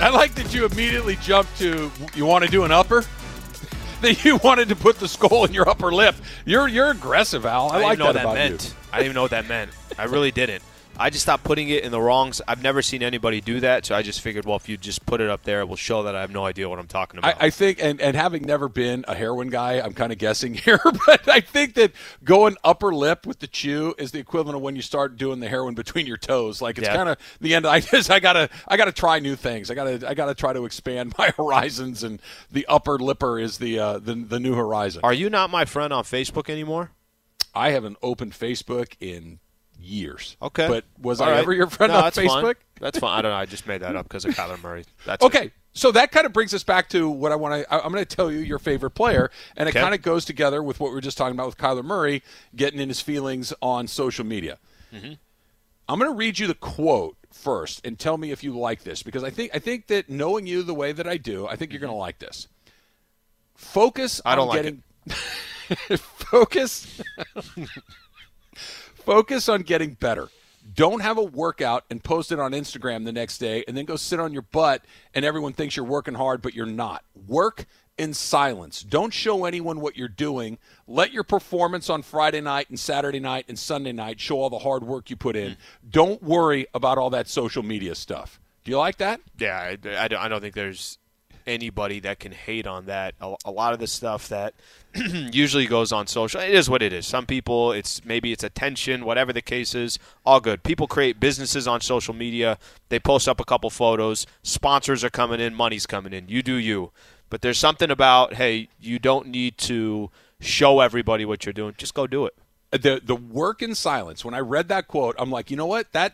I like that you immediately jumped to, you want to do an upper? That you wanted to put the skull in your upper lip. You're aggressive, Al. I like that about you. I didn't even know what that meant. I really didn't. I just stopped putting it in the wrongs. I've never seen anybody do that, so I just figured, well, if you just put it up there, it will show that I have no idea what I'm talking about. I think, and having never been a heroin guy, I'm kind of guessing here, but I think that going upper lip with the chew is the equivalent of when you start doing the heroin between your toes. Like, it's kind of the end. I gotta try new things. I gotta try to expand my horizons, and the upper lipper is the new horizon. Are you not my friend on Facebook anymore? I haven't opened Facebook in years. Okay. But was all I right. ever your friend on Facebook? Fine. That's fine. I don't know. I just made that up because of Kyler Murray. That's okay. It. So that kind of brings us back to what I want to – I'm going to tell you your favorite player, and it kind of goes together with what we were just talking about with Kyler Murray getting in his feelings on social media. Mm-hmm. I'm going to read you the quote first and tell me if you like this, because I think that knowing you the way that I do, I think you're going to like this. Focus on getting better. Don't have a workout and post it on Instagram the next day and then go sit on your butt and everyone thinks you're working hard, but you're not. Work in silence. Don't show anyone what you're doing. Let your performance on Friday night and Saturday night and Sunday night show all the hard work you put in. Don't worry about all that social media stuff. Do you like that? Yeah, I don't think there's anybody that can hate on that. A lot of the stuff that usually goes on social, it is what it is. Some people, maybe it's attention, whatever the case is, all good. People create businesses on social media. They post up a couple photos. Sponsors are coming in. Money's coming in. You do you. But there's something about, hey, you don't need to show everybody what you're doing. Just go do it. The work in silence. When I read that quote, I'm like, you know what? It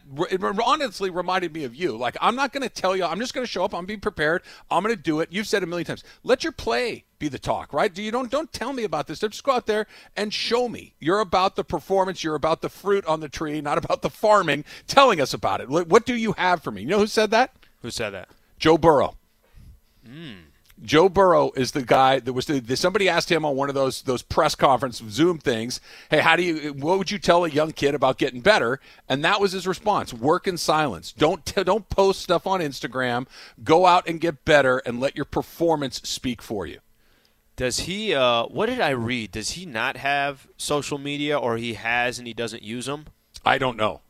honestly reminded me of you. Like, I'm not going to tell you. I'm just going to show up. I'm going to be prepared. I'm going to do it. You've said it a million times. Let your play be the talk, right? Don't tell me about this. Just go out there and show me. You're about the performance. You're about the fruit on the tree, not about the farming, telling us about it. What do you have for me? You know who said that? Who said that? Joe Burrow. Joe Burrow is the guy that was – somebody asked him on one of those press conference Zoom things, hey, what would you tell a young kid about getting better? And that was his response, work in silence. Don't post stuff on Instagram. Go out and get better and let your performance speak for you. Does he what did I read? Does he not have social media, or he has and he doesn't use them? I don't know.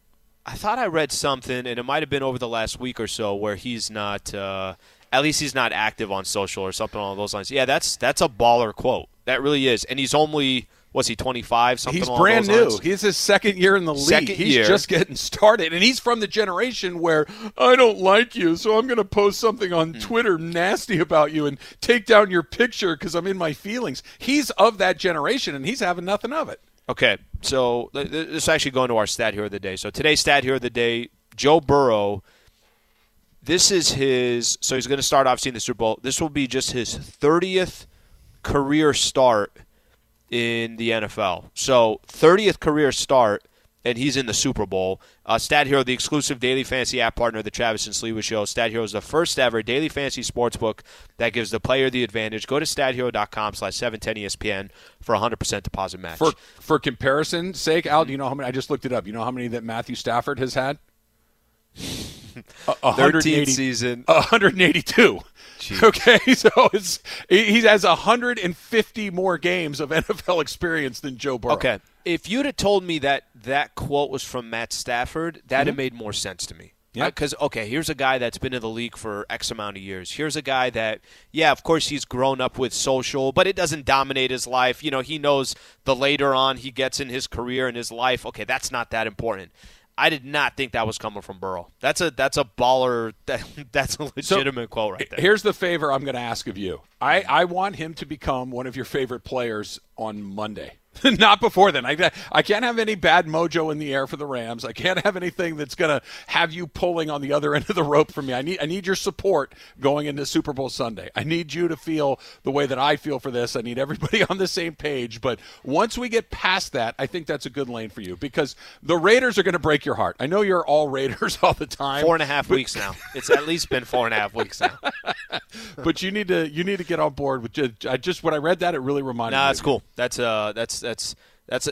I thought I read something, and it might have been over the last week or so, where he's not at least he's not active on social or something along those lines. Yeah, that's a baller quote. That really is. And he's only, 25? Something along those lines. He's brand new. He's his second year in the league. He's just getting started. And he's from the generation where, I don't like you, so I'm going to post something on Twitter nasty about you and take down your picture because I'm in my feelings. He's of that generation, and he's having nothing of it. Okay, so let's actually go into our stat here of the day. So today's stat here of the day, Joe Burrow. This is his – so he's going to start, obviously, in the Super Bowl. This will be just his 30th career start in the NFL. So 30th career start, and he's in the Super Bowl. StatHero, the exclusive daily fantasy app partner of the Travis and Sliwa Show. StatHero is the first ever daily fantasy sportsbook that gives the player the advantage. Go to stathero.com/710ESPN for 100% deposit match. For comparison's sake, Al, do you know how many – I just looked it up. You know how many that Matthew Stafford has had? 13th season, 182. Jeez. Okay, so he has 150 more games of NFL experience than Joe Burrow. Okay, if you'd have told me that quote was from Matt Stafford, that'd have made more sense to me. Yeah, because here's a guy that's been in the league for X amount of years. Here's a guy that, yeah, of course he's grown up with social, but it doesn't dominate his life. You know, he knows the later on he gets in his career and his life. Okay, that's not that important. I did not think that was coming from Burrow. That's a baller. That's a legitimate quote right there. Here's the favor I'm going to ask of you. I want him to become one of your favorite players on Monday. Not before then. I can't have any bad mojo in the air for the Rams. I can't have anything that's going to have you pulling on the other end of the rope for me. I need your support going into Super Bowl Sunday. I need you to feel the way that I feel for this. I need everybody on the same page. But once we get past that, I think that's a good lane for you because the Raiders are going to break your heart. I know you're all Raiders all the time. 4.5 weeks now. It's at least been 4.5 weeks now. But you need to get on board with just when I read that, it really reminded me. Nah, that's cool.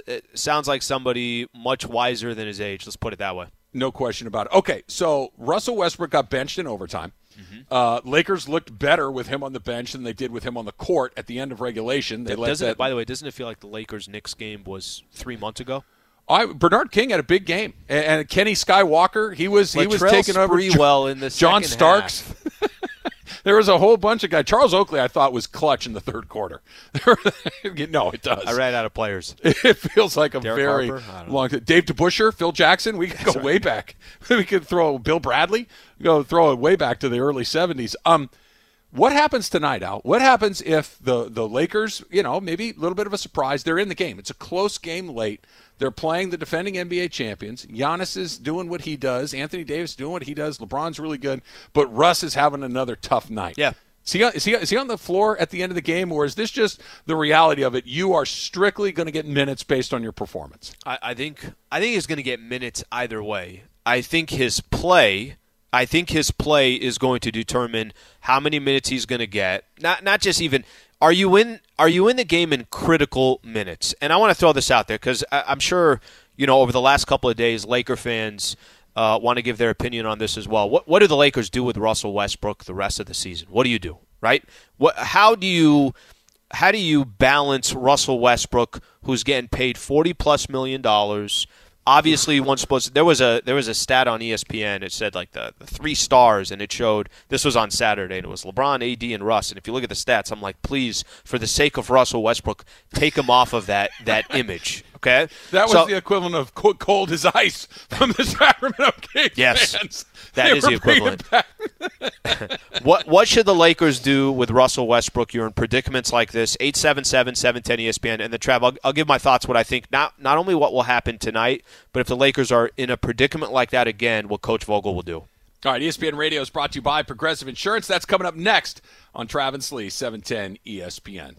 It sounds like somebody much wiser than his age. Let's put it that way. No question about it. Okay, so Russell Westbrook got benched in overtime. Mm-hmm. Lakers looked better with him on the bench than they did with him on the court at the end of regulation. By the way, doesn't it feel like the Lakers-Knicks game was 3 months ago? Bernard King had a big game, and Kenny Skywalker, he was taking over. Well, in the John Starks. There was a whole bunch of guys. Charles Oakley, I thought, was clutch in the third quarter. No, it does. I ran out of players. It feels like a Derek very Harper, long time. Dave DeBusschere, Phil Jackson, we could go way back. We could throw Bill Bradley, throw it way back to the early 70s. What happens tonight, Al? What happens if the Lakers, maybe a little bit of a surprise, they're in the game. It's a close game late. They're playing the defending NBA champions. Giannis is doing what he does. Anthony Davis doing what he does. LeBron's really good. But Russ is having another tough night. Yeah. Is he on the floor at the end of the game, or is this just the reality of it? You are strictly going to get minutes based on your performance. I think he's going to get minutes either way. I think his play is going to determine how many minutes he's going to get. Not just even – Are you in the game in critical minutes? And I want to throw this out there because I'm sure, over the last couple of days, Laker fans want to give their opinion on this as well. What do the Lakers do with Russell Westbrook the rest of the season? What do you do, right? How do you balance Russell Westbrook, who's getting paid $40+ million? Obviously, there was a stat on ESPN. It said like the three stars, and it showed this was on Saturday, and it was LeBron, AD, and Russ. And if you look at the stats, I'm like, please, for the sake of Russell Westbrook, take him off of that image. Okay, that was the equivalent of cold as ice from the Sacramento Kings. Yes, fans. That is the equivalent. What should the Lakers do with Russell Westbrook? You're in predicaments like this. 877-710-ESPN and the Trav. I'll give my thoughts. What I think not only what will happen tonight, but if the Lakers are in a predicament like that again, what Coach Vogel will do. All right, ESPN Radio is brought to you by Progressive Insurance. That's coming up next on Trav and Slee, 710 ESPN.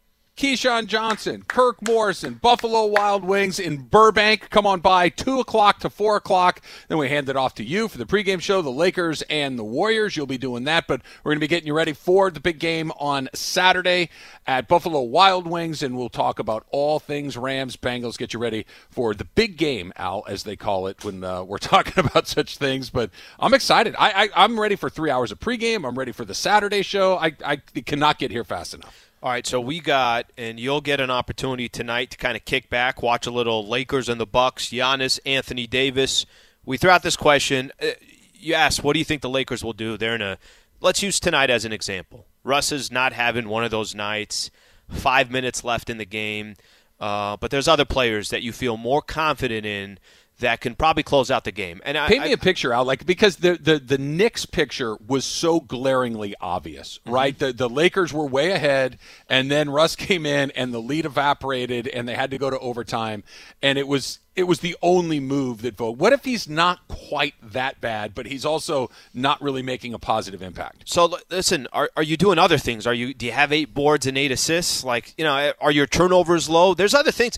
Keyshawn Johnson, Kirk Morrison, Buffalo Wild Wings in Burbank. Come on by 2 o'clock to 4 o'clock. Then we hand it off to you for the pregame show, the Lakers and the Warriors. You'll be doing that, but we're going to be getting you ready for the big game on Saturday at Buffalo Wild Wings, and we'll talk about all things Rams, Bengals, get you ready for the big game, Al, as they call it when we're talking about such things. But I'm excited. I'm ready for 3 hours of pregame. I'm ready for the Saturday show. I cannot get here fast enough. All right, so and you'll get an opportunity tonight to kind of kick back, watch a little Lakers and the Bucks, Giannis, Anthony Davis. We threw out this question. You asked, what do you think the Lakers will do? Let's use tonight as an example. Russ is not having one of those nights, 5 minutes left in the game, but there's other players that you feel more confident in that can probably close out the game. And paint me a picture, Al, because the Knicks picture was so glaringly obvious, right? Mm-hmm. The Lakers were way ahead, and then Russ came in, and the lead evaporated, and they had to go to overtime, and it was the only move that Vogel. What if he's not quite that bad, but he's also not really making a positive impact? So listen, are you doing other things? Do you have 8 boards and 8 assists? Are your turnovers low? There's other things.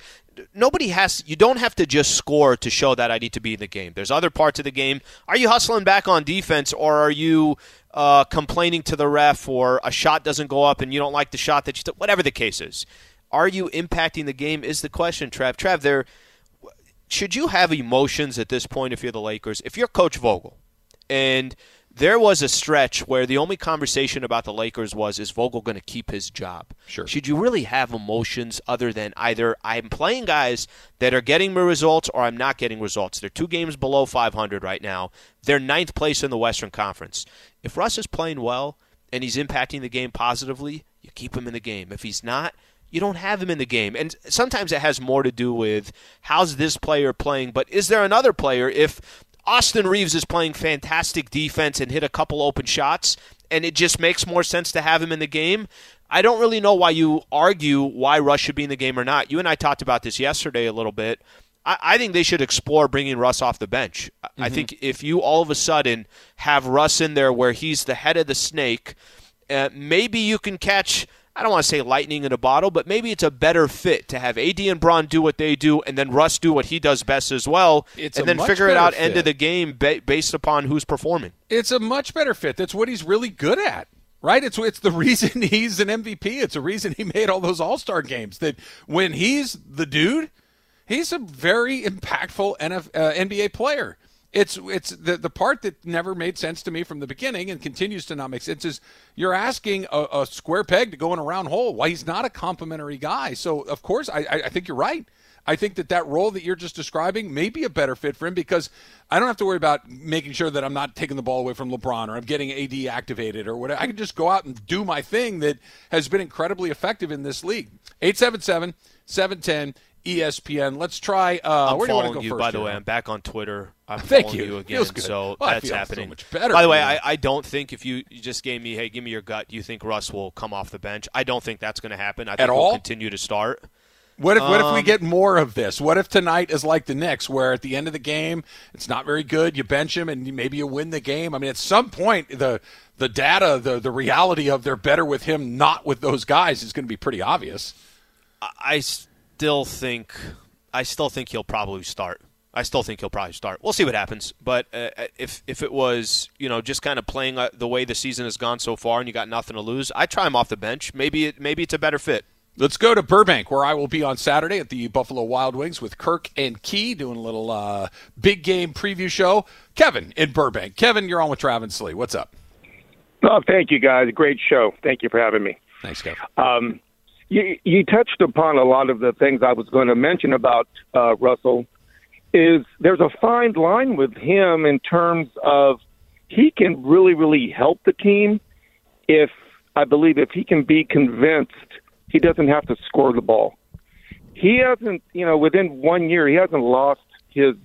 You don't have to just score to show that I need to be in the game. There's other parts of the game. Are you hustling back on defense, or are you complaining to the ref, or a shot doesn't go up and you don't like the shot that you took? Whatever the case is, are you impacting the game is the question, Trav. Trav, should you have emotions at this point if you're the Lakers? If you're Coach Vogel, and there was a stretch where the only conversation about the Lakers was, is Vogel going to keep his job? Sure. Should you really have emotions other than either I'm playing guys that are getting me results or I'm not getting results? They're 2 games below 500 right now. They're 9th place in the Western Conference. If Russ is playing well and he's impacting the game positively, you keep him in the game. If he's not, you don't have him in the game. And sometimes it has more to do with how's this player playing, but is there another player? If Austin Reeves is playing fantastic defense and hit a couple open shots, and it just makes more sense to have him in the game, I don't really know why you argue why Russ should be in the game or not. You and I talked about this yesterday a little bit. I think they should explore bringing Russ off the bench. Mm-hmm. I think if you all of a sudden have Russ in there where he's the head of the snake, maybe you can catch, I don't want to say lightning in a bottle, but maybe it's a better fit to have AD and Bron do what they do and then Russ do what he does best as well, and then figure it out end of the game based upon who's performing. It's a much better fit. That's what he's really good at, right? It's the reason he's an MVP. It's the reason he made all those All-Star games. That when he's the dude, he's a very impactful NBA player. It's the part that never made sense to me from the beginning and continues to not make sense is you're asking a square peg to go in a round hole. Why he's not a complimentary guy. So, of course, I think you're right. I think that role that you're just describing may be a better fit for him because I don't have to worry about making sure that I'm not taking the ball away from LeBron or I'm getting AD activated or whatever. I can just go out and do my thing that has been incredibly effective in this league. 877-710 ESPN. Let's try. I'm where following do you, want to go you first, by the way. I'm back on Twitter. I'm Thank you. You again, feels good. So well, that's happening. So much better, by the way, I don't think if you just gave me, hey, give me your gut, you think Russ will come off the bench. I don't think that's going to happen. I think he'll continue to start. What if we get more of this? What if tonight is like the Knicks, where at the end of the game, it's not very good, you bench him, and maybe you win the game? I mean, at some point, the data, the reality of they're better with him, not with those guys, is going to be pretty obvious. I still think he'll probably start. We'll see what happens. But if it was, just kind of playing the way the season has gone so far and you got nothing to lose, I'd try him off the bench. Maybe it's a better fit. Let's go to Burbank, where I will be on Saturday at the Buffalo Wild Wings with Kirk and Key doing a little big game preview show. Kevin in Burbank. Kevin, you're on with Travis Lee. What's up? Oh, thank you, guys. Great show. Thank you for having me. Thanks, Kevin. You touched upon a lot of the things I was going to mention about Russell. There's a fine line with him in terms of he can really, really help the team if he can be convinced he doesn't have to score the ball. He hasn't, within 1 year, he hasn't lost his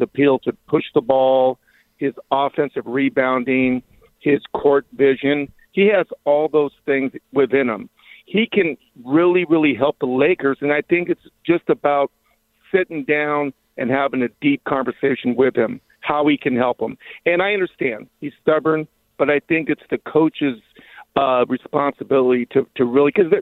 appeal to push the ball, his offensive rebounding, his court vision. He has all those things within him. He can really, really help the Lakers, and I think it's just about sitting down and having a deep conversation with him, how he can help him. And I understand he's stubborn, but I think it's the coach's responsibility to really – because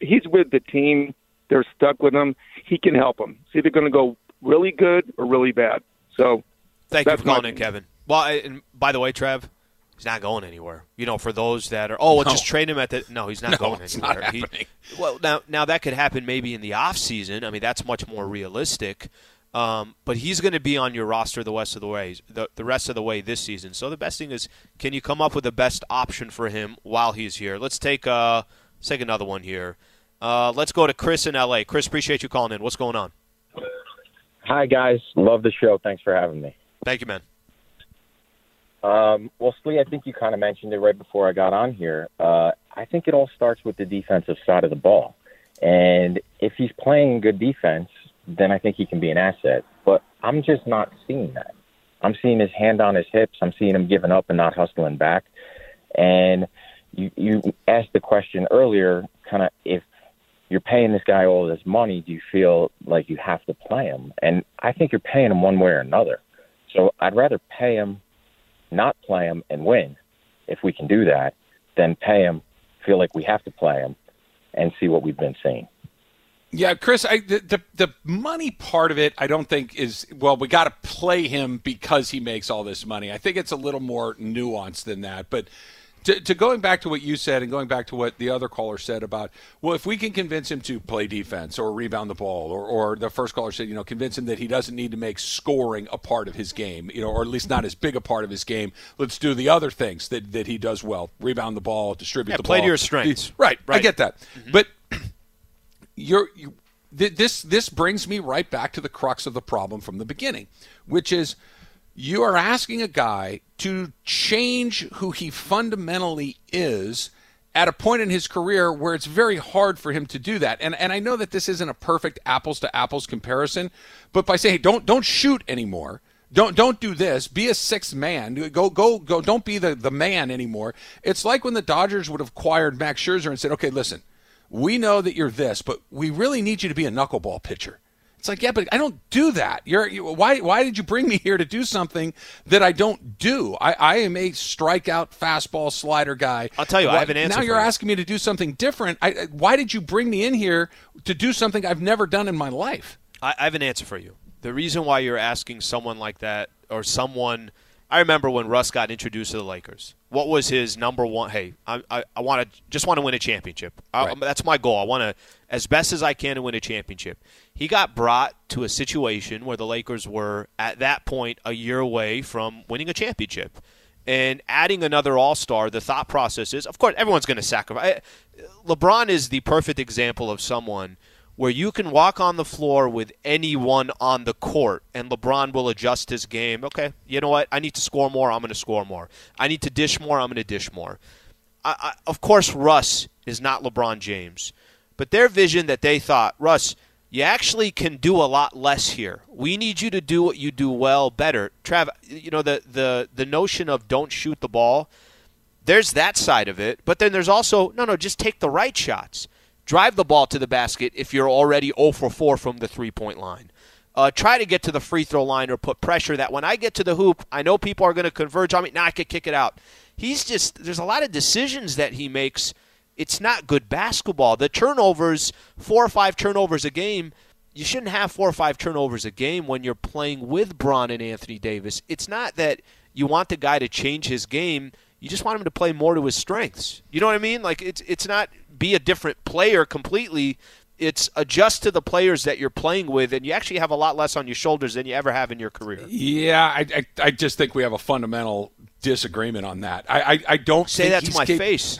he's with the team. They're stuck with him. He can help them. It's either going to go really good or really bad. So, thank you for calling in, Kevin. Well, and by the way, Trev – he's not going anywhere. For those that are, just trade him at the – no, he's not going anywhere. Not happening. Now that could happen maybe in the offseason. I mean, that's much more realistic. But he's going to be on your roster the rest of the way this season. So the best thing is, can you come up with the best option for him while he's here? Let's take another one here. Let's go to Chris in L.A. Chris, appreciate you calling in. What's going on? Hi, guys. Love the show. Thanks for having me. Thank you, man. Well, Slee, I think you kind of mentioned it right before I got on here. I think it all starts with the defensive side of the ball. And if he's playing good defense, then I think he can be an asset. But I'm just not seeing that. I'm seeing his hand on his hips. I'm seeing him giving up and not hustling back. And you asked the question earlier, kind of, if you're paying this guy all this money, do you feel like you have to play him? And I think you're paying him one way or another. So I'd rather pay him, not play him, and win. If we can do that, then pay him, feel like we have to play him, and see what we've been seeing. Yeah, Chris, the money part of it I don't think is, we got to play him because he makes all this money. I think it's a little more nuanced than that. But To going back to what you said and going back to what the other caller said about, well, if we can convince him to play defense or rebound the ball, or the first caller said, you know, convince him that he doesn't need to make scoring a part of his game, you know, or at least not as big a part of his game. Let's do the other things that he does well. Rebound the ball, distribute the ball. Play to your strengths. Right. I get that. Mm-hmm. But this brings me right back to the crux of the problem from the beginning, which is you are asking a guy to change who he fundamentally is at a point in his career where it's very hard for him to do that. And I know that this isn't a perfect apples-to-apples comparison, but by saying, hey, don't shoot anymore, don't do this, be a sixth man, go, don't be the man anymore. It's like when the Dodgers would have acquired Max Scherzer and said, okay, listen, we know that you're this, but we really need you to be a knuckleball pitcher. It's like, yeah, but I don't do that. Why did you bring me here to do something that I don't do? I am a strikeout, fastball, slider guy. I'll tell you, I have an answer. Now you're asking me to do something different. Why did you bring me in here to do something I've never done in my life? I have an answer for you. The reason why you're asking someone like that, or someone – I remember when Russ got introduced to the Lakers. What was his number one – hey, I want to win a championship. Right. That's my goal. I want to – as best as I can to win a championship. He got brought to a situation where the Lakers were, at that point, a year away from winning a championship. And adding another all-star, the thought process is, of course, everyone's going to sacrifice. LeBron is the perfect example of someone where you can walk on the floor with anyone on the court, and LeBron will adjust his game. Okay, you know what? I need to score more. I'm going to score more. I need to dish more. I'm going to dish more. Of course, Russ is not LeBron James. But their vision that they thought, Russ, you actually can do a lot less here. We need you to do what you do well better. Trav, you know, the notion of don't shoot the ball, there's that side of it. But then there's also, no, just take the right shots. Drive the ball to the basket if you're already 0 for 4 from the three-point line. Try to get to the free throw line or put pressure that when I get to the hoop, I know people are going to converge on me. Now I could kick it out. There's a lot of decisions that he makes. It's not good basketball. The turnovers, 4 or 5 turnovers a game, you shouldn't have 4 or 5 turnovers a game when you're playing with Bron and Anthony Davis. It's not that you want the guy to change his game. You just want him to play more to his strengths. You know what I mean? Like it's not be a different player completely. It's adjust to the players that you're playing with, and you actually have a lot less on your shoulders than you ever have in your career. Yeah, I just think we have a fundamental disagreement on that. I don't say that to my face.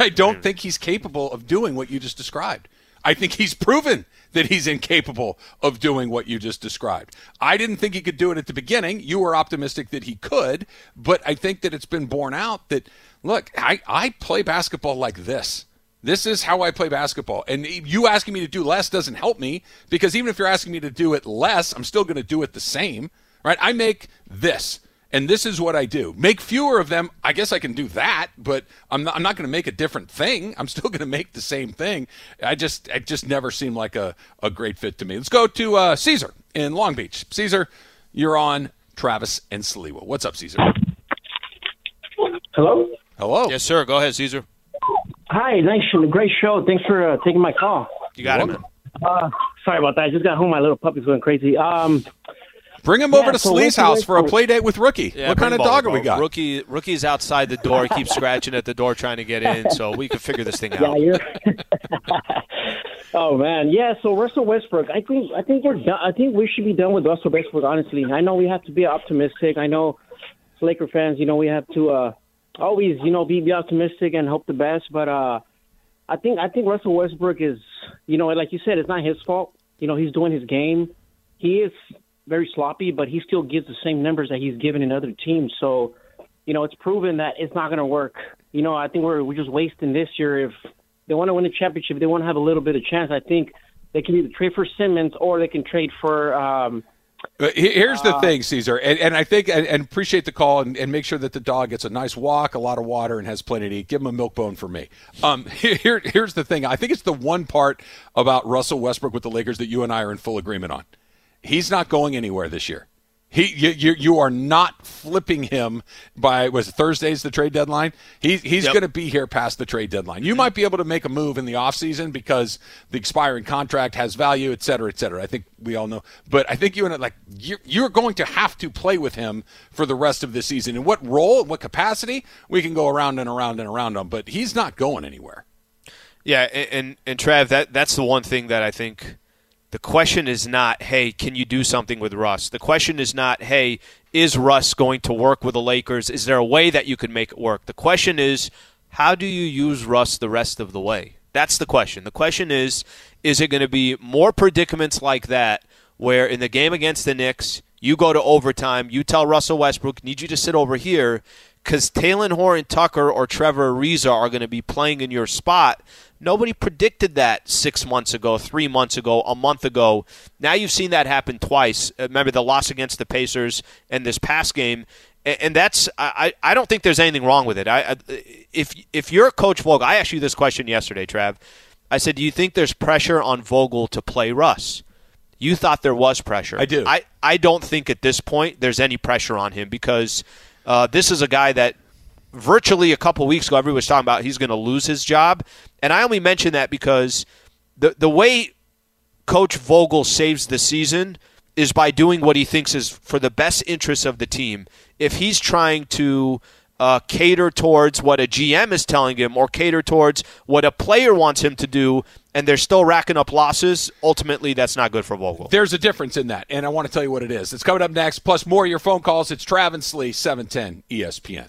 I don't think he's capable of doing what you just described. I think he's proven that he's incapable of doing what you just described. I didn't think he could do it at the beginning. You were optimistic that he could, but I think that it's been borne out that, look, I play basketball like this. This is how I play basketball. And you asking me to do less doesn't help me, because even if you're asking me to do it less, I'm still going to do it the same, right? I make this, and this is what I do. Make fewer of them. I guess I can do that, but I'm not going to make a different thing. I'm still going to make the same thing. I just never seemed like a great fit to me. Let's go to Caesar in Long Beach. Caesar, you're on Travis and Sliwa. What's up, Caesar? Hello. Yes, sir. Go ahead, Caesar. Hi, thanks for the great show. Thanks for taking my call. You got it. Sorry about that. I just got home. My little puppy's going crazy. Bring him over to Slee's house for a play date with Rookie. Yeah, what kind of dog have we got? Rookie's outside the door. He keeps scratching at the door trying to get in, so we can figure this thing out. Yeah, oh, man. Yeah, so Russell Westbrook, I think we're done. I think we should be done with Russell Westbrook, honestly. I know we have to be optimistic. I know Laker fans, you know, we have to always, you know, be optimistic and hope the best. But I think Russell Westbrook is, you know, like you said, it's not his fault. You know, he's doing his game. He is very sloppy, but he still gives the same numbers that he's given in other teams. So, you know, it's proven that it's not going to work. You know, I think we're just wasting this year. If they want to win a championship, they want to have a little bit of chance. I think they can either trade for Simmons or they can trade for here's the thing, Caesar, and I think and appreciate the call and make sure that the dog gets a nice walk, a lot of water, and has plenty to eat. Give him a milk bone for me. Here's the thing. I think it's the one part about Russell Westbrook with the Lakers that you and I are in full agreement on. He's not going anywhere this year. You are not flipping him by, was it Thursday's the trade deadline? He's going to be here past the trade deadline. You might be able to make a move in the offseason because the expiring contract has value, et cetera, et cetera. I think we all know. But I think you're going to have to play with him for the rest of the season. In what role, in what capacity, we can go around and around and around on. But he's not going anywhere. Yeah, and Trav, that's the one thing that I think – the question is not, hey, can you do something with Russ? The question is not, hey, is Russ going to work with the Lakers? Is there a way that you could make it work? The question is, how do you use Russ the rest of the way? That's the question. The question is it going to be more predicaments like that where in the game against the Knicks, you go to overtime, you tell Russell Westbrook, need you to sit over here because Talen Horton-Tucker or Trevor Ariza are going to be playing in your spot. Nobody predicted that 6 months ago, 3 months ago, a month ago. Now you've seen that happen twice. Remember the loss against the Pacers and this past game. And that's – I don't think there's anything wrong with it. If you're Coach Vogel – I asked you this question yesterday, Trav. I said, do you think there's pressure on Vogel to play Russ? You thought there was pressure. I do. I don't think at this point there's any pressure on him because this is a guy that – virtually a couple weeks ago, everyone was talking about he's going to lose his job. And I only mention that because the way Coach Vogel saves the season is by doing what he thinks is for the best interest of the team. If he's trying to cater towards what a GM is telling him or cater towards what a player wants him to do, and they're still racking up losses, ultimately that's not good for Vogel. There's a difference in that, and I want to tell you what it is. It's coming up next, plus more of your phone calls. It's Travis Lee, 710 ESPN.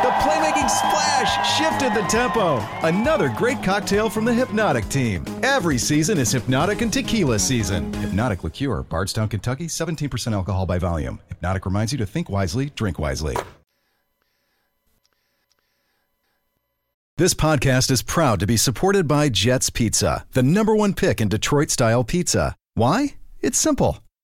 playmaking splash shifted the tempo. Another great cocktail from the Hypnotic team. Every season is Hypnotic and Tequila season. Hypnotic Liqueur, Bardstown, Kentucky, 17% alcohol by volume. Hypnotic reminds you to think wisely, drink wisely. This podcast is proud to be supported by Jets Pizza, the number one pick in Detroit-style pizza. Why? It's simple.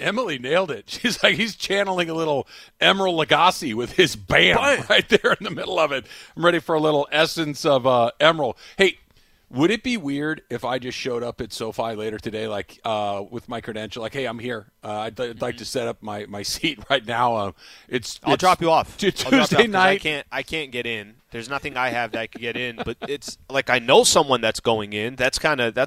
Emily nailed it. She's like, he's channeling a little Emeril Lagasse with his bam right there in the middle of it. I'm ready for a little essence of Emeril. Hey, would it be weird if I just showed up at SoFi later today, like with my credential, like, hey, I'm here. I'd like to set up my seat right now. I'll drop you off. Tuesday night. I can't get in. There's nothing I have that I could get in, but it's like I know someone that's going in. That's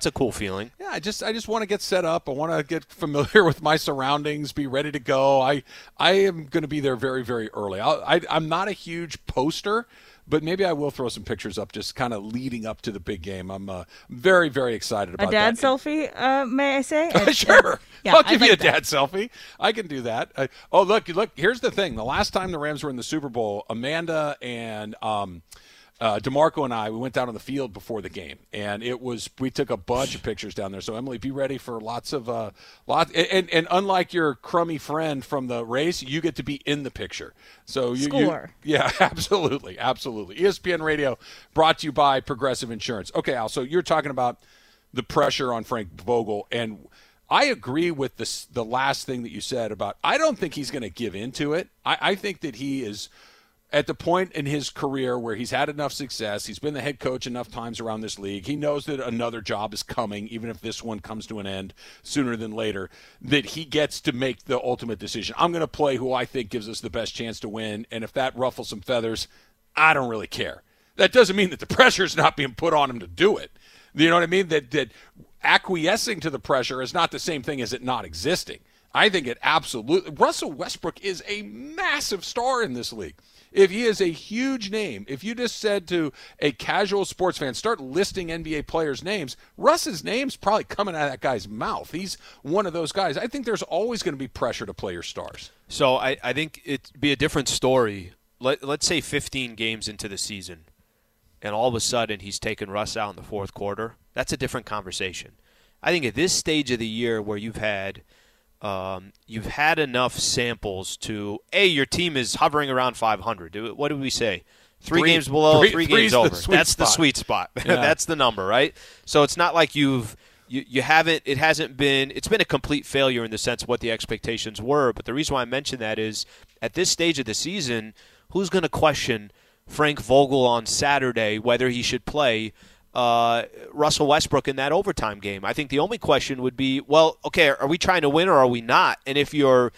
a cool feeling. Yeah, I just want to get set up. I want to get familiar with my surroundings, be ready to go. I am going to be there very, very early. I'm not a huge poster, but maybe I will throw some pictures up just kind of leading up to the big game. I'm very, very excited about that. A dad selfie, may I say? Sure. Yeah, I'll give you a dad selfie. I can do that. Look, here's the thing. The last time the Rams were in the Super Bowl, Amanda and DeMarco and I, we went down on the field before the game, and we took a bunch of pictures down there. So Emily, be ready for lots of and unlike your crummy friend from the race, you get to be in the picture. So yeah, absolutely, absolutely. ESPN Radio brought to you by Progressive Insurance. Okay, Al, so you're talking about the pressure on Frank Vogel, and I agree with the last thing that you said about. I don't think he's going to give in to it. I think that he is at the point in his career where he's had enough success, he's been the head coach enough times around this league, he knows that another job is coming, even if this one comes to an end sooner than later, that he gets to make the ultimate decision. I'm going to play who I think gives us the best chance to win, and if that ruffles some feathers, I don't really care. That doesn't mean that the pressure is not being put on him to do it. You know what I mean? That acquiescing to the pressure is not the same thing as it not existing. I think it absolutely – Russell Westbrook is a massive star in this league. If he is a huge name, if you just said to a casual sports fan, start listing NBA players' names, Russ's name's probably coming out of that guy's mouth. He's one of those guys. I think there's always going to be pressure to play your stars. So I think it'd be a different story. Let's say 15 games into the season, and all of a sudden he's taken Russ out in the fourth quarter. That's a different conversation. I think at this stage of the year where you've had enough samples to, A, your team is hovering around 500. What did we say? Three games below, three games over. That's the sweet spot. Yeah. That's the number, right? So it's not like it's been a complete failure in the sense of what the expectations were. But the reason why I mention that is at this stage of the season, who's going to question Frank Vogel on Saturday whether he should play Russell Westbrook in that overtime game? I think the only question would be, well, okay, are we trying to win or are we not? And if you're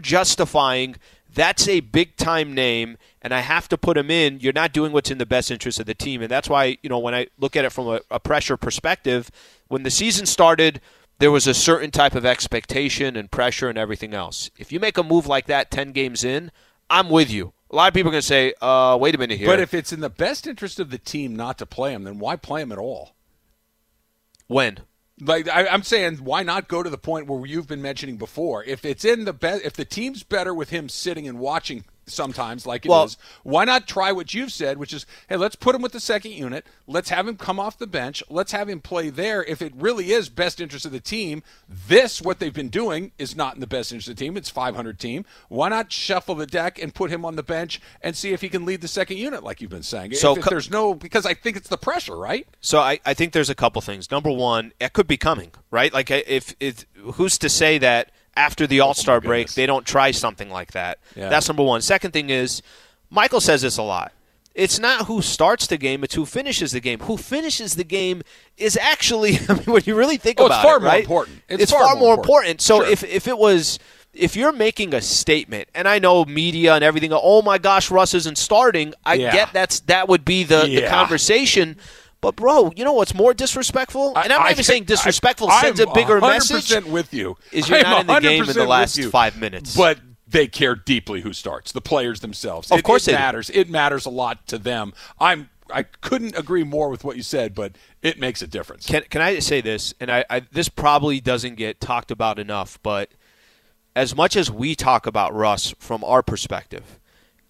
justifying that's a big-time name and I have to put him in, you're not doing what's in the best interest of the team. And that's why, when I look at it from a pressure perspective, when the season started, there was a certain type of expectation and pressure and everything else. If you make a move like that 10 games in, I'm with you. A lot of people are going to say, wait a minute here. But if it's in the best interest of the team not to play him, then why play him at all? When? Like I'm saying, why not go to the point where you've been mentioning before? If it's in the best, if the team's better with him sitting and watching sometimes like it is, why not try what you've said, which is, hey, let's put him with the second unit. Let's have him come off the bench. Let's have him play there. If it really is best interest of the team, what they've been doing is not in the best interest of the team. It's 500 team. Why not shuffle the deck and put him on the bench and see if he can lead the second unit like you've been saying? So because I think it's the pressure, right? So I think there's a couple things. Number one, it could be coming, right? Like if who's to say that after the All-Star break, they don't try something like that. Yeah. That's number one. Second thing is, Michael says this a lot. It's not who starts the game, it's who finishes the game. Who finishes the game is actually, when you really think about it, right? It's far more important. So sure. If you're making a statement, and I know media and everything, oh my gosh, Russ isn't starting, I get that would be the conversation. But, bro, you know what's more disrespectful? And I'm not even saying disrespectful sends a bigger message. I'm 100% with you. Is you're not in the game in the last 5 minutes. But they care deeply who starts, the players themselves. Of course it matters. It matters a lot to them. I couldn't agree more with what you said, but it makes a difference. Can I say this? And this probably doesn't get talked about enough, but as much as we talk about Russ from our perspective,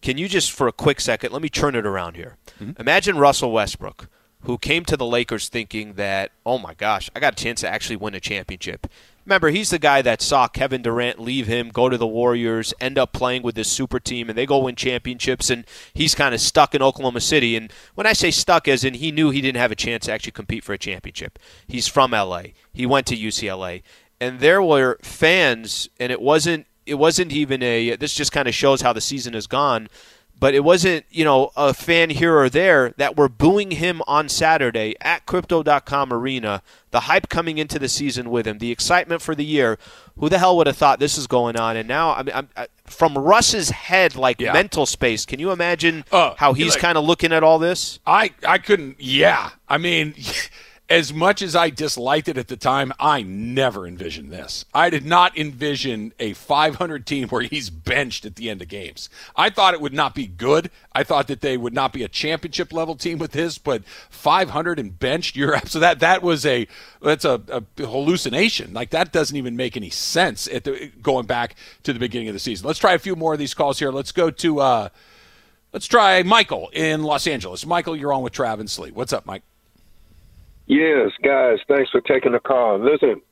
can you just for a quick second, let me turn it around here. Mm-hmm. Imagine Russell Westbrook, who came to the Lakers thinking that, oh my gosh, I got a chance to actually win a championship. Remember, he's the guy that saw Kevin Durant leave him, go to the Warriors, end up playing with this super team, and they go win championships, and he's kind of stuck in Oklahoma City. And when I say stuck, as in he knew he didn't have a chance to actually compete for a championship. He's from L.A. He went to UCLA. And there were fans, and it wasn't even this just kind of shows how the season has gone, but it wasn't, a fan here or there that were booing him on Saturday at crypto.com arena, the hype coming into the season with him, the excitement for the year. Who the hell would have thought this is going on? And now I'm from Russ's head, mental space, can you imagine how he's kind of looking at all this? I couldn't. Yeah. I mean, as much as I disliked it at the time, I never envisioned this. I did not envision a 500 team where he's benched at the end of games. I thought it would not be good. I thought that they would not be a championship-level team with this, but 500 and benched, so that was that's a hallucination. Like, that doesn't even make any sense going back to the beginning of the season. Let's try a few more of these calls here. Let's go to let's try Michael in Los Angeles. Michael, you're on with Trav and Slee. What's up, Mike? Yes, guys, thanks for taking the call. Listen,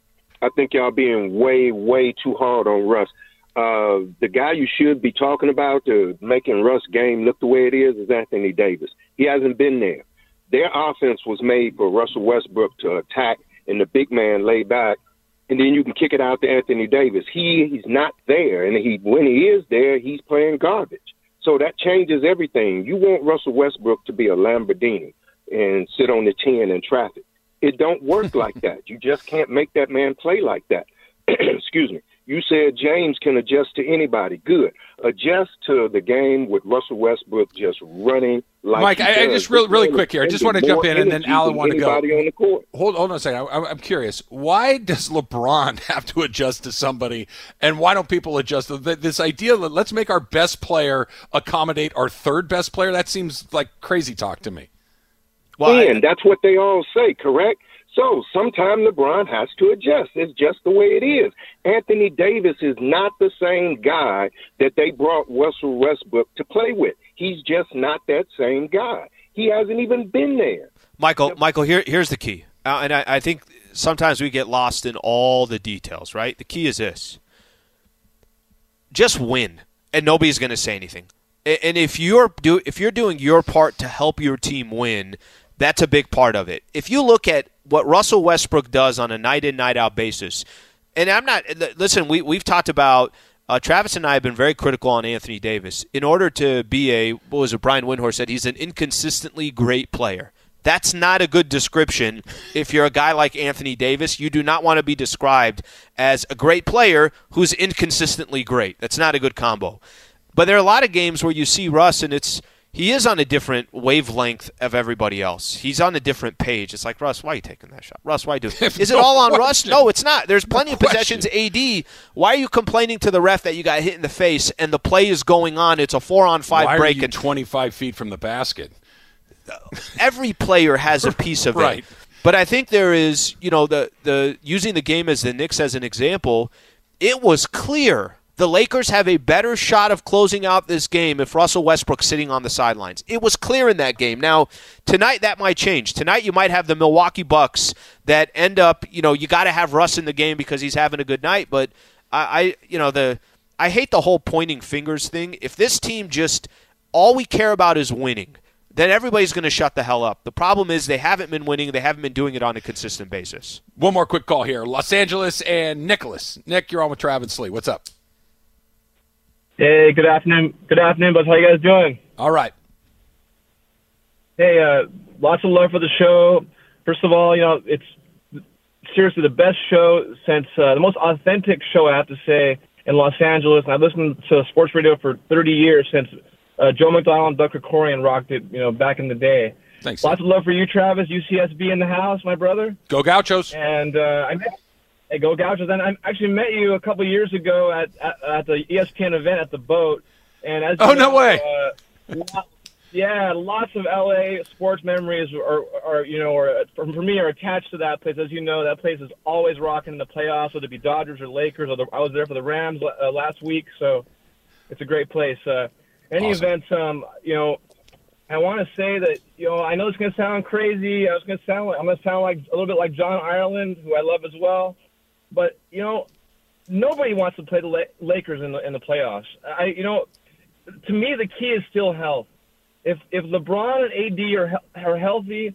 I think y'all being way, way too hard on Russ. The guy you should be talking about to making Russ game look the way it is Anthony Davis. He hasn't been there. Their offense was made for Russell Westbrook to attack and the big man lay back, and then you can kick it out to Anthony Davis. He's not there, and when he is there, he's playing garbage. So that changes everything. You want Russell Westbrook to be a Lamborghini and sit on the 10 in traffic. It don't work like that. You just can't make that man play like that. Excuse me. You said James can adjust to anybody. Good. Adjust to the game with Russell Westbrook just running like Mike, I just really quick here. I just want to jump in, and then Alan want to go. On the court. Hold on a second. I'm curious. Why does LeBron have to adjust to somebody, and why don't people adjust to this idea that let's make our best player accommodate our third best player? That seems like crazy talk to me. Well, and that's what they all say, correct? So sometimes LeBron has to adjust. It's just the way it is. Anthony Davis is not the same guy that they brought Russell Westbrook to play with. He's just not that same guy. He hasn't even been there. Michael, here's the key. And I think sometimes we get lost in all the details, right? The key is this. Just win, and nobody's going to say anything. And if you're doing your part to help your team win, that's a big part of it. If you look at what Russell Westbrook does on a night-in, night-out basis, and I'm not – listen, we've talked about Travis and I have been very critical on Anthony Davis. In order to be Brian Windhorst said he's an inconsistently great player. That's not a good description. If you're a guy like Anthony Davis, you do not want to be described as a great player who's inconsistently great. That's not a good combo. But there are a lot of games where you see Russ, and it's – he is on a different wavelength of everybody else. He's on a different page. It's like, Russ, why are you taking that shot? Russ, why are you doing it? Is it all on Russ? No, it's not. There's plenty of possessions. AD, why are you complaining to the ref that you got hit in the face and the play is going on? It's a 4-on-5 break. Why are you 25 feet from the basket? Every player has a piece of it. But I think there is, the using the game as the Knicks as an example, it was clear the Lakers have a better shot of closing out this game if Russell Westbrook's sitting on the sidelines. It was clear in that game. Now, tonight that might change. Tonight you might have the Milwaukee Bucks that end up, you got to have Russ in the game because he's having a good night. But I hate the whole pointing fingers thing. If this team just all we care about is winning, then everybody's going to shut the hell up. The problem is they haven't been winning. They haven't been doing it on a consistent basis. One more quick call here. Los Angeles and Nicholas. Nick, you're on with Travis Slee. What's up? Hey, good afternoon. Good afternoon, bud. How you guys doing? All right. Hey, lots of love for the show. First of all, it's seriously the best show since the most authentic show, I have to say, in Los Angeles. And I've listened to sports radio for 30 years since Joe McDonald and Doug Krikorian rocked it, back in the day. Thanks. Lots of love for you, Travis. UCSB in the house, my brother. Go Gauchos. And Hey, go Gauchos. And I actually met you a couple years ago at the ESPN event at the boat. And as no way! Lots of LA sports memories are attached to that place. As you know, that place is always rocking in the playoffs, whether it be Dodgers or Lakers. I was there for the Rams last week, so it's a great place. I want to say that, I know it's going to sound crazy. I'm going to sound like a little bit like John Ireland, who I love as well. But nobody wants to play the Lakers in the playoffs. To me, the key is still health. If LeBron and AD are healthy,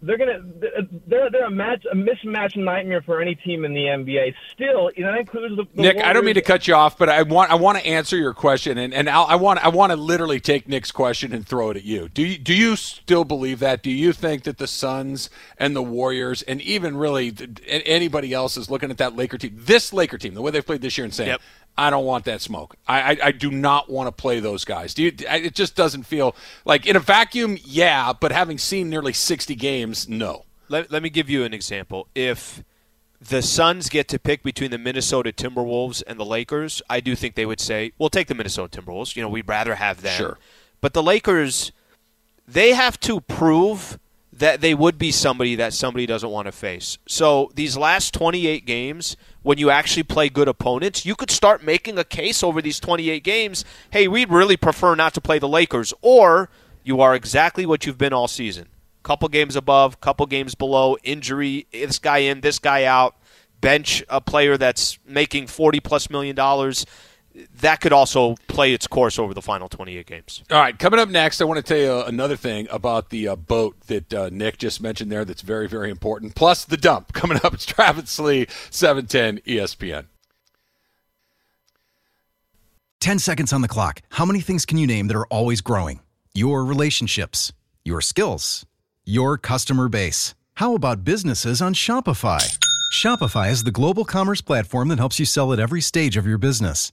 they're a mismatch nightmare for any team in the NBA. Still, that includes the Nick. Warriors. I don't mean to cut you off, but I want to answer your question, and I want to literally take Nick's question and throw it at you. Do you still believe that? Do you think that the Suns and the Warriors and even really anybody else is looking at that Laker team, the way they've played this year, and saying, yep, I don't want that smoke. I do not want to play those guys. It just doesn't feel like in a vacuum, yeah, but having seen nearly 60 games, no. Let me give you an example. If the Suns get to pick between the Minnesota Timberwolves and the Lakers, I do think they would say, we'll take the Minnesota Timberwolves. We'd rather have them. Sure. But the Lakers, they have to prove that they would be somebody doesn't want to face. So these last 28 games, when you actually play good opponents, you could start making a case over these 28 games, hey, we'd really prefer not to play the Lakers, or you are exactly what you've been all season. Couple games above, couple games below, injury, this guy in, this guy out, bench a player that's making $40+ million. That could also play its course over the final 28 games. All right, coming up next, I want to tell you another thing about the boat that Nick just mentioned there that's very, very important, plus the dump. Coming up, it's Travis Slee, 710 ESPN. 10 seconds on the clock. How many things can you name that are always growing? Your relationships, your skills, your customer base. How about businesses on Shopify? Shopify is the global commerce platform that helps you sell at every stage of your business.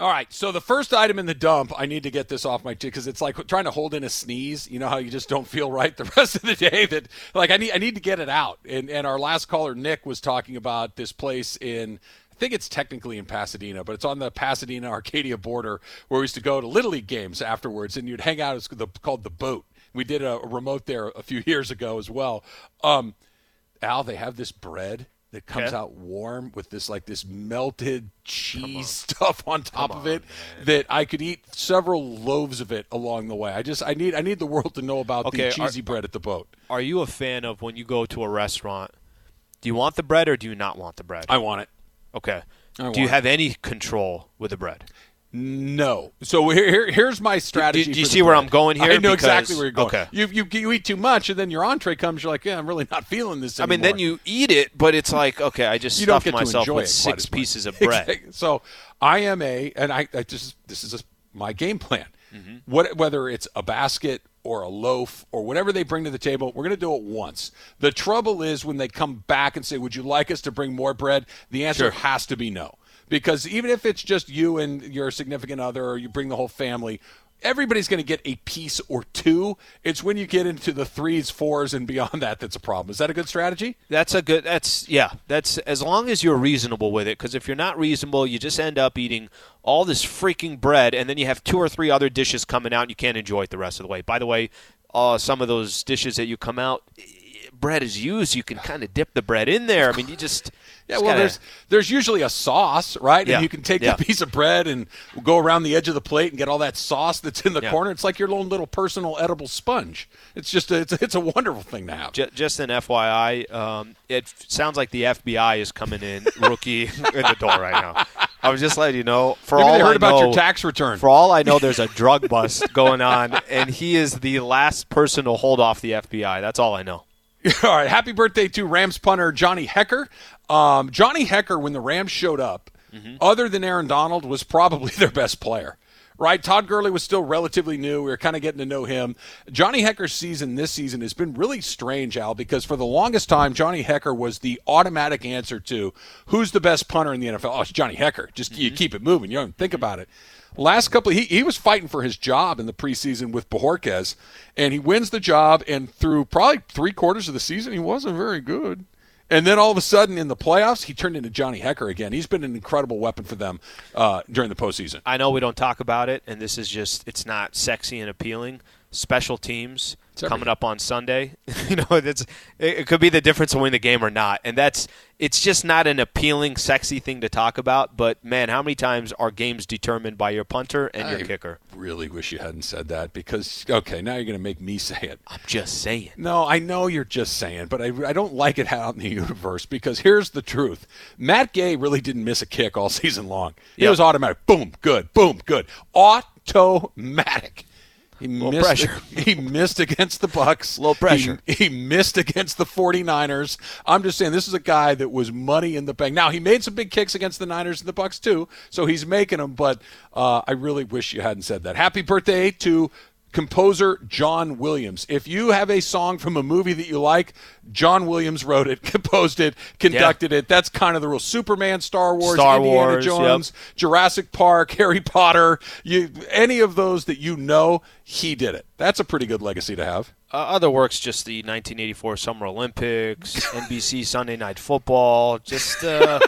All right, so the first item in the dump, I need to get this off my chest because it's like trying to hold in a sneeze. You know how you just don't feel right the rest of the day? That like I need to get it out. And our last caller, Nick, was talking about this place in – I think it's technically in Pasadena, but it's on the Pasadena-Arcadia border where we used to go to Little League games afterwards, and you'd hang out. It's called The Boat. We did a remote there a few years ago as well. Al, they have this bread that comes out warm with this like this melted cheese stuff on top of it, man. That I could eat several loaves of it along the way. I need the world to know about the cheesy bread at The Boat. Are you a fan of when you go to a restaurant, do you want the bread or do you not want the bread? I want it. Okay. Do you have any control with the bread? No. So here's my strategy. Do you see where I'm going here? I know exactly where you're going. Okay. You eat too much, and then your entree comes. You're like, yeah, I'm really not feeling this anymore. I mean, then you eat it, but it's like, okay, I just stuffed myself with 6 pieces of bread. Exactly. So I am my game plan. Mm-hmm. Whether it's a basket or a loaf or whatever they bring to the table, we're going to do it once. The trouble is when they come back and say, would you like us to bring more bread? The answer has to be no. Because even if it's just you and your significant other or you bring the whole family, everybody's going to get a piece or two. It's when you get into the 3s, 4s, and beyond that's a problem. Is that a good strategy? That's as long as you're reasonable with it. Because if you're not reasonable, you just end up eating all this freaking bread, and then you have 2 or 3 other dishes coming out, and you can't enjoy it the rest of the way. By the way, some of those dishes that you come out – bread is used, you can kind of dip the bread in there. I mean, you just gotta... there's usually a sauce, right? Yeah. And you can take a piece of bread and go around the edge of the plate and get all that sauce that's in the corner. It's like your own little personal edible sponge. It's just it's a wonderful thing to have. Just an FYI, it sounds like the FBI is coming in, rookie, in the door right now. I was just letting you know. Maybe they heard about your tax return. For all I know, there's a drug bust going on, and he is the last person to hold off the FBI. That's all I know. All right, happy birthday to Rams punter Johnny Hecker. Johnny Hecker, when the Rams showed up, other than Aaron Donald, was probably their best player, right? Todd Gurley was still relatively new. We were kind of getting to know him. Johnny Hecker's this season has been really strange, Al, because for the longest time, Johnny Hecker was the automatic answer to who's the best punter in the NFL. Oh, it's Johnny Hecker. Just you keep it moving. You don't even think about it. Last couple, he was fighting for his job in the preseason with Bohorquez, and he wins the job, and through probably 3/4 of the season, he wasn't very good. And then all of a sudden in the playoffs, he turned into Johnny Hecker again. He's been an incredible weapon for them during the postseason. I know we don't talk about it, and this is just – it's not sexy and appealing. Special teams coming up on Sunday. You know, it could be the difference to win the game or not. And it's just not an appealing, sexy thing to talk about. But, man, how many times are games determined by your punter and your kicker? I really wish you hadn't said that because, now you're going to make me say it. I'm just saying. No, I know you're just saying, but I don't like it out in the universe because here's the truth. Matt Gay really didn't miss a kick all season long. It was automatic. Boom, good, boom, good. Automatic. He missed against the Bucks. Low pressure. He missed against the 49ers. I'm just saying this is a guy that was money in the bank. Now, he made some big kicks against the Niners and the Bucks too, so he's making them, but I really wish you hadn't said that. Happy birthday to composer John Williams. If you have a song from a movie that you like, John Williams wrote it, composed it, conducted it. That's kind of the rule. Superman, Star Wars, Jones, Jurassic Park, Harry Potter, any of those that you know, he did it. That's a pretty good legacy to have. Other works, just the 1984 Summer Olympics, NBC Sunday Night Football, just Lost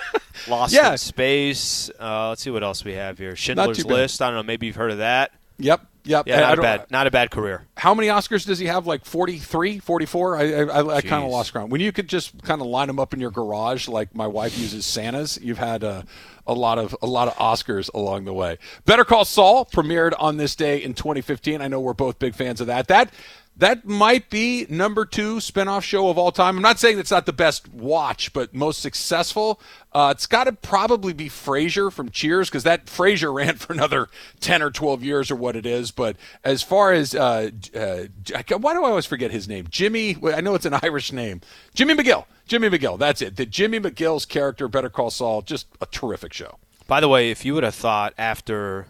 in Space. Let's see what else we have here. Schindler's List. I don't know. Maybe you've heard of that. Yep. Yeah, not a bad career. How many Oscars does he have? Like 43, 44? I kind of lost ground. When you could just kind of line them up in your garage like my wife uses Santa's, you've had a lot of Oscars along the way. Better Call Saul premiered on this day in 2015. I know we're both big fans of that. That That might be number 2 spinoff show of all time. I'm not saying it's not the best watch, but most successful. It's got to probably be Frasier from Cheers, because that Frasier ran for another 10 or 12 years or what it is. But as far as why do I always forget his name? Jimmy, I know it's an Irish name. Jimmy McGill, that's it. The Jimmy McGill's character, Better Call Saul, just a terrific show. By the way, if you would have thought after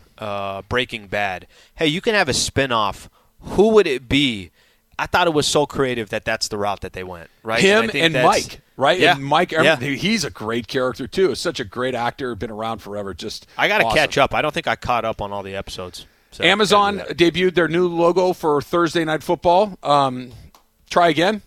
Breaking Bad, hey, you can have a spinoff, who would it be? I thought it was so creative that that's the route that they went, right? Him and Mike, right? Yeah. And Mike, he's a great character too. Such a great actor, been around forever. Just I got to catch up. I don't think I caught up on all the episodes. So Amazon debuted their new logo for Thursday Night Football. Try again.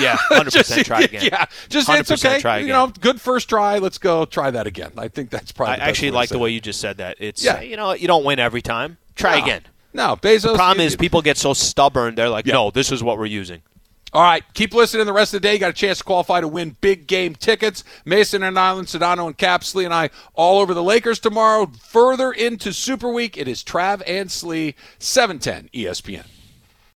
Yeah, 100% try again. Yeah, just it's okay. Try again. You know, good first try. Let's go try that again. I think that's probably. I actually like the way you just said that. It's you know, you don't win every time. Try again. No, Bezos. The problem is people get so stubborn. They're like, no, this is what we're using. All right, keep listening the rest of the day. You got a chance to qualify to win big game tickets. Mason and Ireland, Sedano and Capsley and I all over the Lakers tomorrow. Further into Super Week, it is Trav and Slee, 710 ESPN.